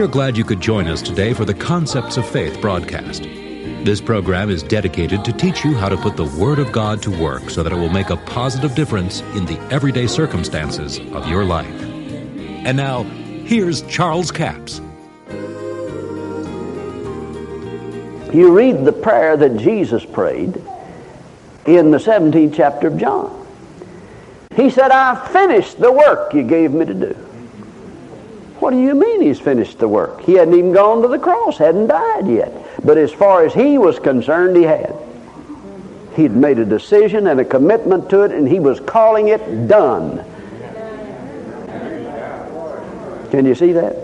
We are glad you could join us today for the Concepts of Faith broadcast. This program is dedicated to teach you how to put the Word of God to work so that it will make a positive difference in the everyday circumstances of your life. And now, here's Charles Capps. You read the prayer that Jesus prayed in the 17th chapter of John. He said, I finished the work you gave me to do. What do you mean he's finished the work? He hadn't even gone to the cross, hadn't died yet. But as far as he was concerned, he had. He'd made a decision and a commitment to it, and he was calling it done. Can you see that?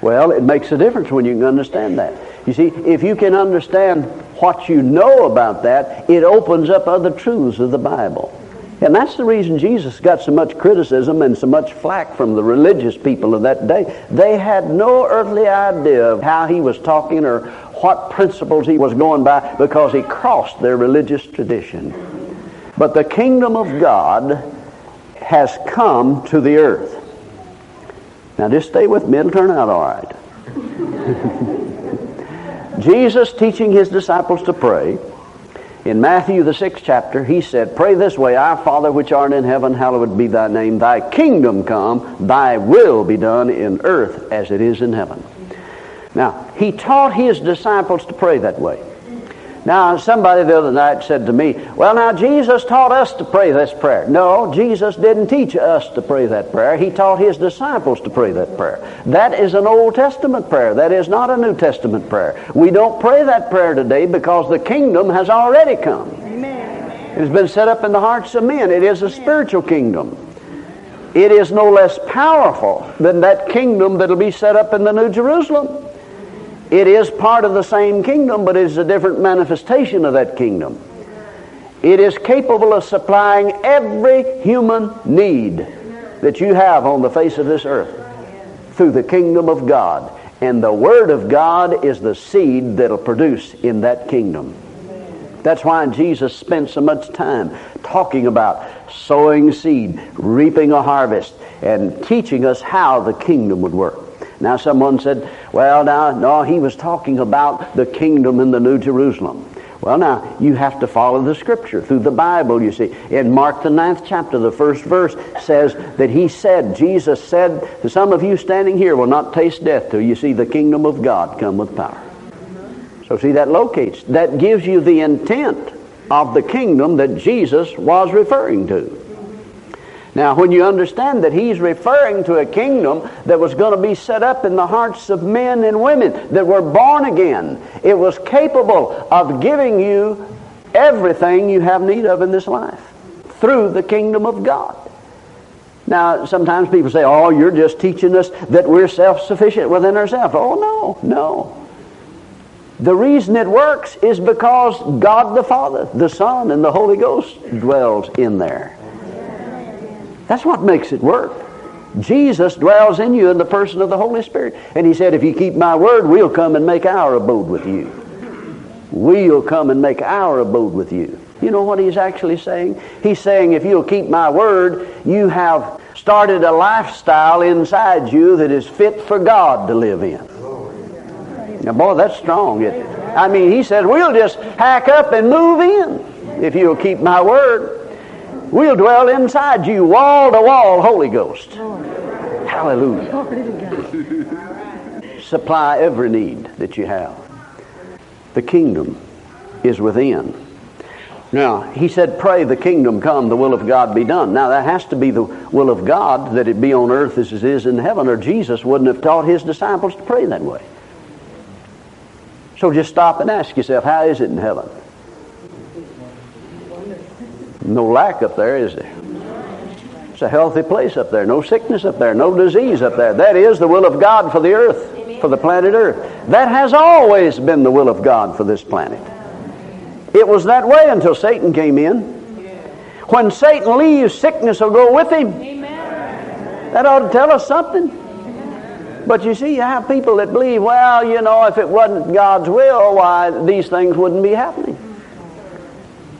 Well, it makes a difference when you can understand that. You see, if you can understand what you know about that, it opens up other truths of the Bible. And that's the reason Jesus got so much criticism and so much flack from the religious people of that day. They had no earthly idea of how he was talking or what principles he was going by because he crossed their religious tradition. But the kingdom of God has come to the earth. Now just stay with me, it'll turn out all right. Jesus teaching his disciples to pray. In Matthew, the 6th chapter, he said, pray this way, Our Father which art in heaven, hallowed be thy name. Thy kingdom come, thy will be done in earth as it is in heaven. Now, he taught his disciples to pray that way. Now, somebody the other night said to me, well, now, Jesus taught us to pray this prayer. No, Jesus didn't teach us to pray that prayer. He taught his disciples to pray that prayer. That is an Old Testament prayer. That is not a New Testament prayer. We don't pray that prayer today because the kingdom has already come. Amen. It has been set up in the hearts of men. It is a spiritual kingdom. It is no less powerful than that kingdom that will be set up in the New Jerusalem. It is part of the same kingdom, but it is a different manifestation of that kingdom. It is capable of supplying every human need that you have on the face of this earth through the kingdom of God. And the Word of God is the seed that will produce in that kingdom. That's why Jesus spent so much time talking about sowing seed, reaping a harvest, and teaching us how the kingdom would work. Now someone said, well, now, no, he was talking about the kingdom in the New Jerusalem. Well, now, you have to follow the Scripture through the Bible, you see. In Mark, the 9th chapter, the first verse says that Jesus said, to some of you standing here will not taste death till you see the kingdom of God come with power. So see, that locates, that gives you the intent of the kingdom that Jesus was referring to. Now, when you understand that he's referring to a kingdom that was going to be set up in the hearts of men and women that were born again, it was capable of giving you everything you have need of in this life through the kingdom of God. Now, sometimes people say, oh, you're just teaching us that we're self-sufficient within ourselves. Oh, no, no. The reason it works is because God the Father, the Son, and the Holy Ghost dwells in there. That's what makes it work. Jesus dwells in you in the person of the Holy Spirit. And he said, if you keep my word, we'll come and make our abode with you. We'll come and make our abode with you. You know what he's actually saying? He's saying, if you'll keep my word, you have started a lifestyle inside you that is fit for God to live in. Now, boy, that's strong, isn't it? I mean, he said, we'll just hack up and move in if you'll keep my word. We'll dwell inside you, wall to wall, Holy Ghost. Lord. Hallelujah. Lord. Supply every need that you have. The kingdom is within. Now, he said, pray the kingdom come, the will of God be done. Now, that has to be the will of God, that it be on earth as it is in heaven, or Jesus wouldn't have taught his disciples to pray that way. So just stop and ask yourself, how is it in heaven? No lack up there, is there? It's a healthy place up there. No sickness up there. No disease up there. That is the will of God for the earth, for the planet earth. That has always been the will of God for this planet. It was that way until Satan came in. When Satan leaves, sickness will go with him. That ought to tell us something. But you see, you have people that believe, well, you know, if it wasn't God's will, why, these things wouldn't be happening.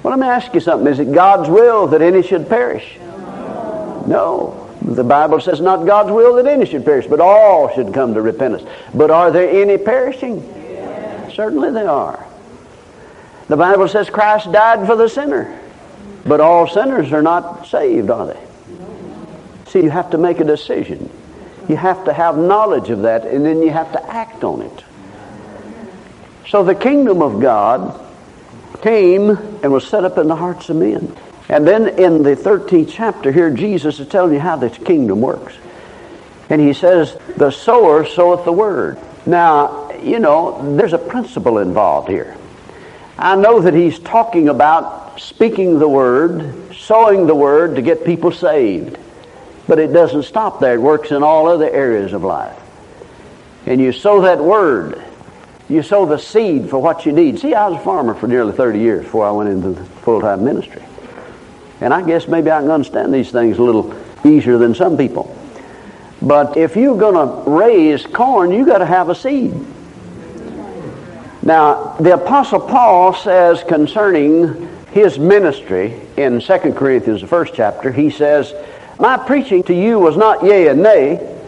Well, let me ask you something. Is it God's will that any should perish? No. The Bible says not God's will that any should perish, but all should come to repentance. But are there any perishing? Yeah. Certainly there are. The Bible says Christ died for the sinner, but all sinners are not saved, are they? See, you have to make a decision. You have to have knowledge of that, and then you have to act on it. So the kingdom of God came and was set up in the hearts of men. And then in the 13th chapter here, Jesus is telling you how this kingdom works. And he says, the sower soweth the word. Now, you know, there's a principle involved here. I know that he's talking about speaking the word, sowing the word to get people saved. But it doesn't stop there. It works in all other areas of life. And you sow that word. You sow the seed for what you need. See, I was a farmer for nearly 30 years before I went into full-time ministry. And I guess maybe I can understand these things a little easier than some people. But if you're going to raise corn, you've got to have a seed. Now, the Apostle Paul says concerning his ministry in 2 Corinthians, the first chapter, he says, my preaching to you was not yea and nay,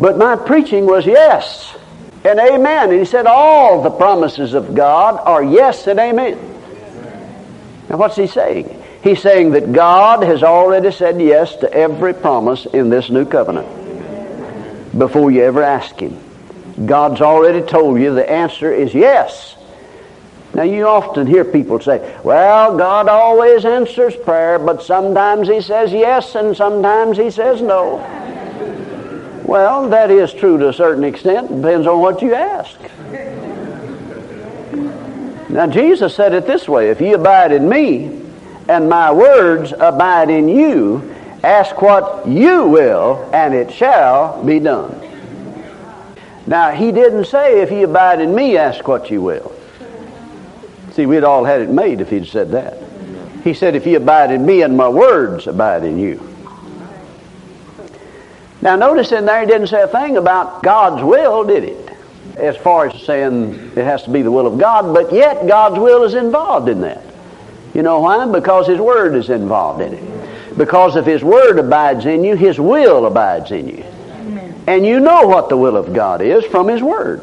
but my preaching was yes and amen. And he said all the promises of God are yes and amen. Now, what's he saying? He's saying that God has already said yes to every promise in this new covenant before you ever ask him. God's already told you the answer is yes. Now, you often hear people say, well, God always answers prayer, but sometimes he says yes and sometimes he says no. Well, that is true to a certain extent. It depends on what you ask. Now, Jesus said it this way, if ye abide in me, and my words abide in you, ask what you will, and it shall be done. Now, he didn't say, if you abide in me, ask what you will. See, we'd all had it made if he'd said that. He said, if you abide in me, and my words abide in you. Now, notice in there, he didn't say a thing about God's will, did it? As far as saying it has to be the will of God, but yet God's will is involved in that. You know why? Because his word is involved in it. Because if his word abides in you, his will abides in you. Amen. And you know what the will of God is from his word.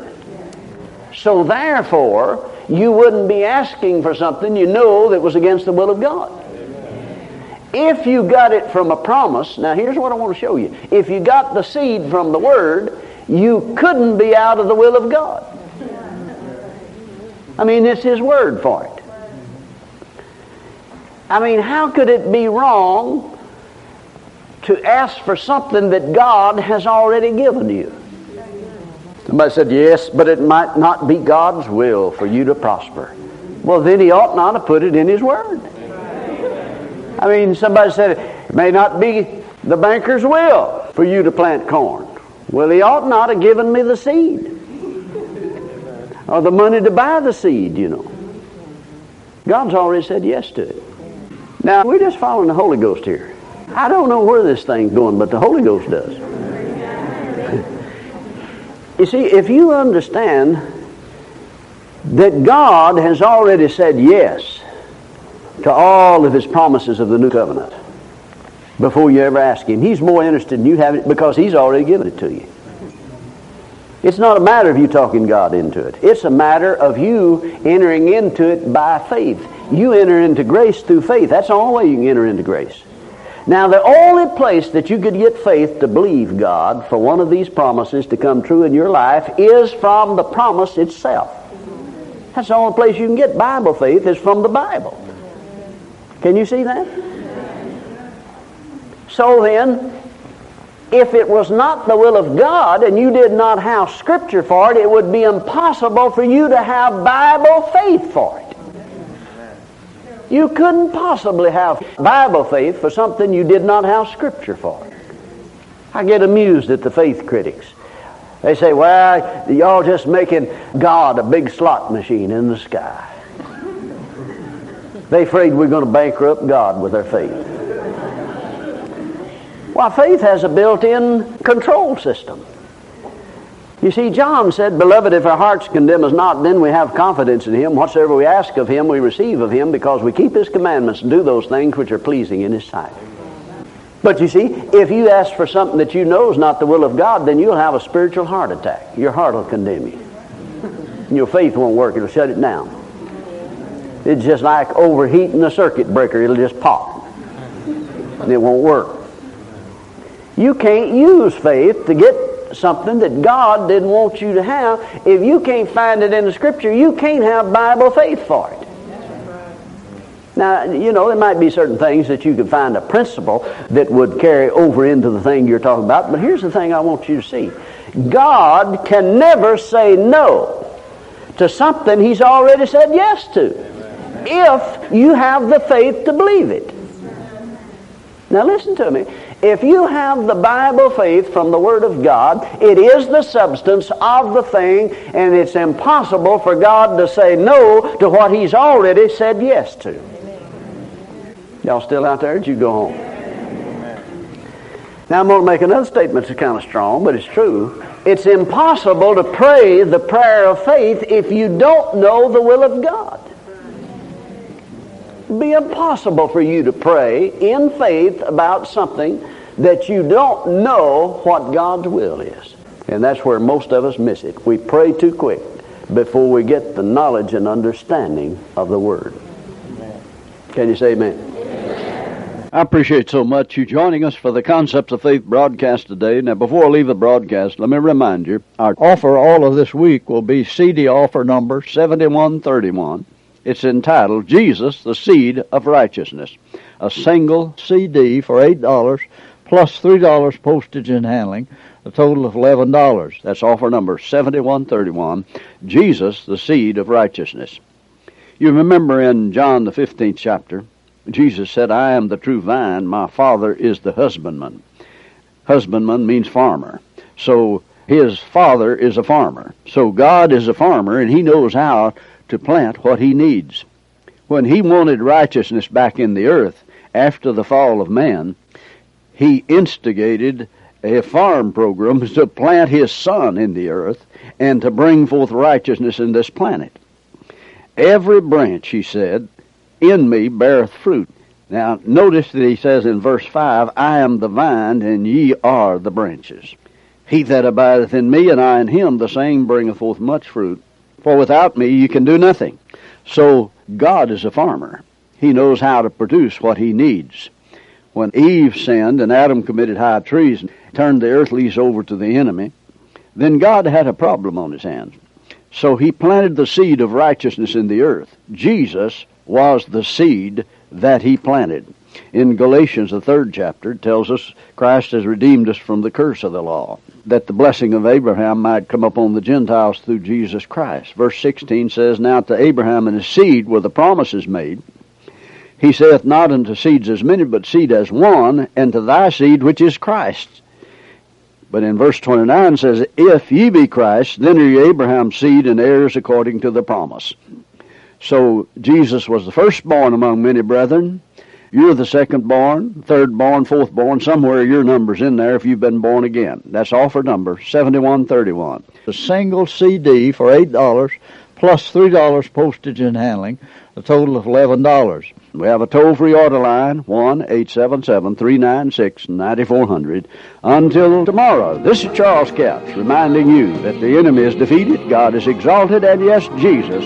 So therefore, you wouldn't be asking for something you know that was against the will of God. Amen. If you got it from a promise, now here's what I want to show you. If you got the seed from the word, you couldn't be out of the will of God. I mean, it's his word for it. I mean, how could it be wrong to ask for something that God has already given you? Somebody said, yes, but it might not be God's will for you to prosper. Well, then he ought not to put it in his word. I mean, somebody said, it may not be the banker's will for you to plant corn. Well, he ought not have given me the seed or the money to buy the seed, you know. God's already said yes to it. Now, we're just following the Holy Ghost here. I don't know where this thing's going, but the Holy Ghost does. You see, if you understand that God has already said yes to all of his promises of the new covenant before you ever ask him, he's more interested in you having it because he's already given it to you. It's not a matter of you talking God into it. It's a matter of you entering into it by faith. You enter into grace through faith. That's the only way you can enter into grace. Now, the only place that you could get faith to believe God for one of these promises to come true in your life is from the promise itself. That's the only place you can get Bible faith is from the Bible. Can you see that? So then, if it was not the will of God and you did not have Scripture for it, it would be impossible for you to have Bible faith for it. You couldn't possibly have Bible faith for something you did not have Scripture for. I get amused at the faith critics. They say, well, y'all just making God a big slot machine in the sky. They're afraid we're going to bankrupt God with our faith. Well, faith has a built-in control system. You see, John said, beloved, if our hearts condemn us not, then we have confidence in him. Whatsoever we ask of him, we receive of him, because we keep his commandments and do those things which are pleasing in his sight. But you see, if you ask for something that you know is not the will of God, then you'll have a spiritual heart attack. Your heart will condemn you. And your faith won't work. It'll shut it down. It's just like overheating a circuit breaker. It'll just pop. And it won't work. You can't use faith to get something that God didn't want you to have. If you can't find it in the Scripture, you can't have Bible faith for it. Now, you know, there might be certain things that you could find a principle that would carry over into the thing you're talking about, but here's the thing I want you to see. God can never say no to something He's already said yes to if you have the faith to believe it. Now listen to me. If you have the Bible faith from the Word of God, it is the substance of the thing, and it's impossible for God to say no to what He's already said yes to. Y'all still out there? Did you go home? Now I'm going to make another statement that's kind of strong, but it's true. It's impossible to pray the prayer of faith if you don't know the will of God. It would be impossible for you to pray in faith about something that you don't know what God's will is. And that's where most of us miss it. We pray too quick before we get the knowledge and understanding of the Word. Can you say amen? I appreciate so much you joining us for the Concepts of Faith broadcast today. Now, before I leave the broadcast, let me remind you, our offer all of this week will be CD offer number 7131. It's entitled, Jesus, the Seed of Righteousness. A single CD for $8 plus $3 postage and handling, a total of $11. That's offer number 7131, Jesus, the Seed of Righteousness. You remember in John the 15th chapter, Jesus said, I am the true vine, my Father is the husbandman. Husbandman means farmer. So His Father is a farmer. So God is a farmer, and He knows how to plant what He needs. When He wanted righteousness back in the earth after the fall of man, He instigated a farm program to plant His Son in the earth and to bring forth righteousness in this planet. Every branch, He said, in me beareth fruit. Now, notice that He says in verse 5, I am the vine, and ye are the branches. He that abideth in me, and I in him, the same bringeth forth much fruit. For without me you can do nothing. So, God is a farmer. He knows how to produce what He needs. When Eve sinned and Adam committed high treason, turned the earth lease over to the enemy, then God had a problem on His hands. So He planted the seed of righteousness in the earth. Jesus was the seed that He planted. In Galatians, the 3rd chapter, it tells us Christ has redeemed us from the curse of the law, that the blessing of Abraham might come upon the Gentiles through Jesus Christ. Verse 16 says, Now to Abraham and his seed were the promises made. He saith, Not unto seeds as many, but seed as one, and to thy seed which is Christ. But in verse 29 says, If ye be Christ, then are ye Abraham's seed, and heirs according to the promise. So Jesus was the firstborn among many brethren. You're the secondborn, thirdborn, fourthborn. Somewhere your number's in there if you've been born again. That's offer number 7131. A single CD for $8 plus $3 postage and handling, a total of $11. We have a toll-free order line, 1-877-396-9400. Until tomorrow, this is Charles Capps reminding you that the enemy is defeated, God is exalted, and yes, Jesus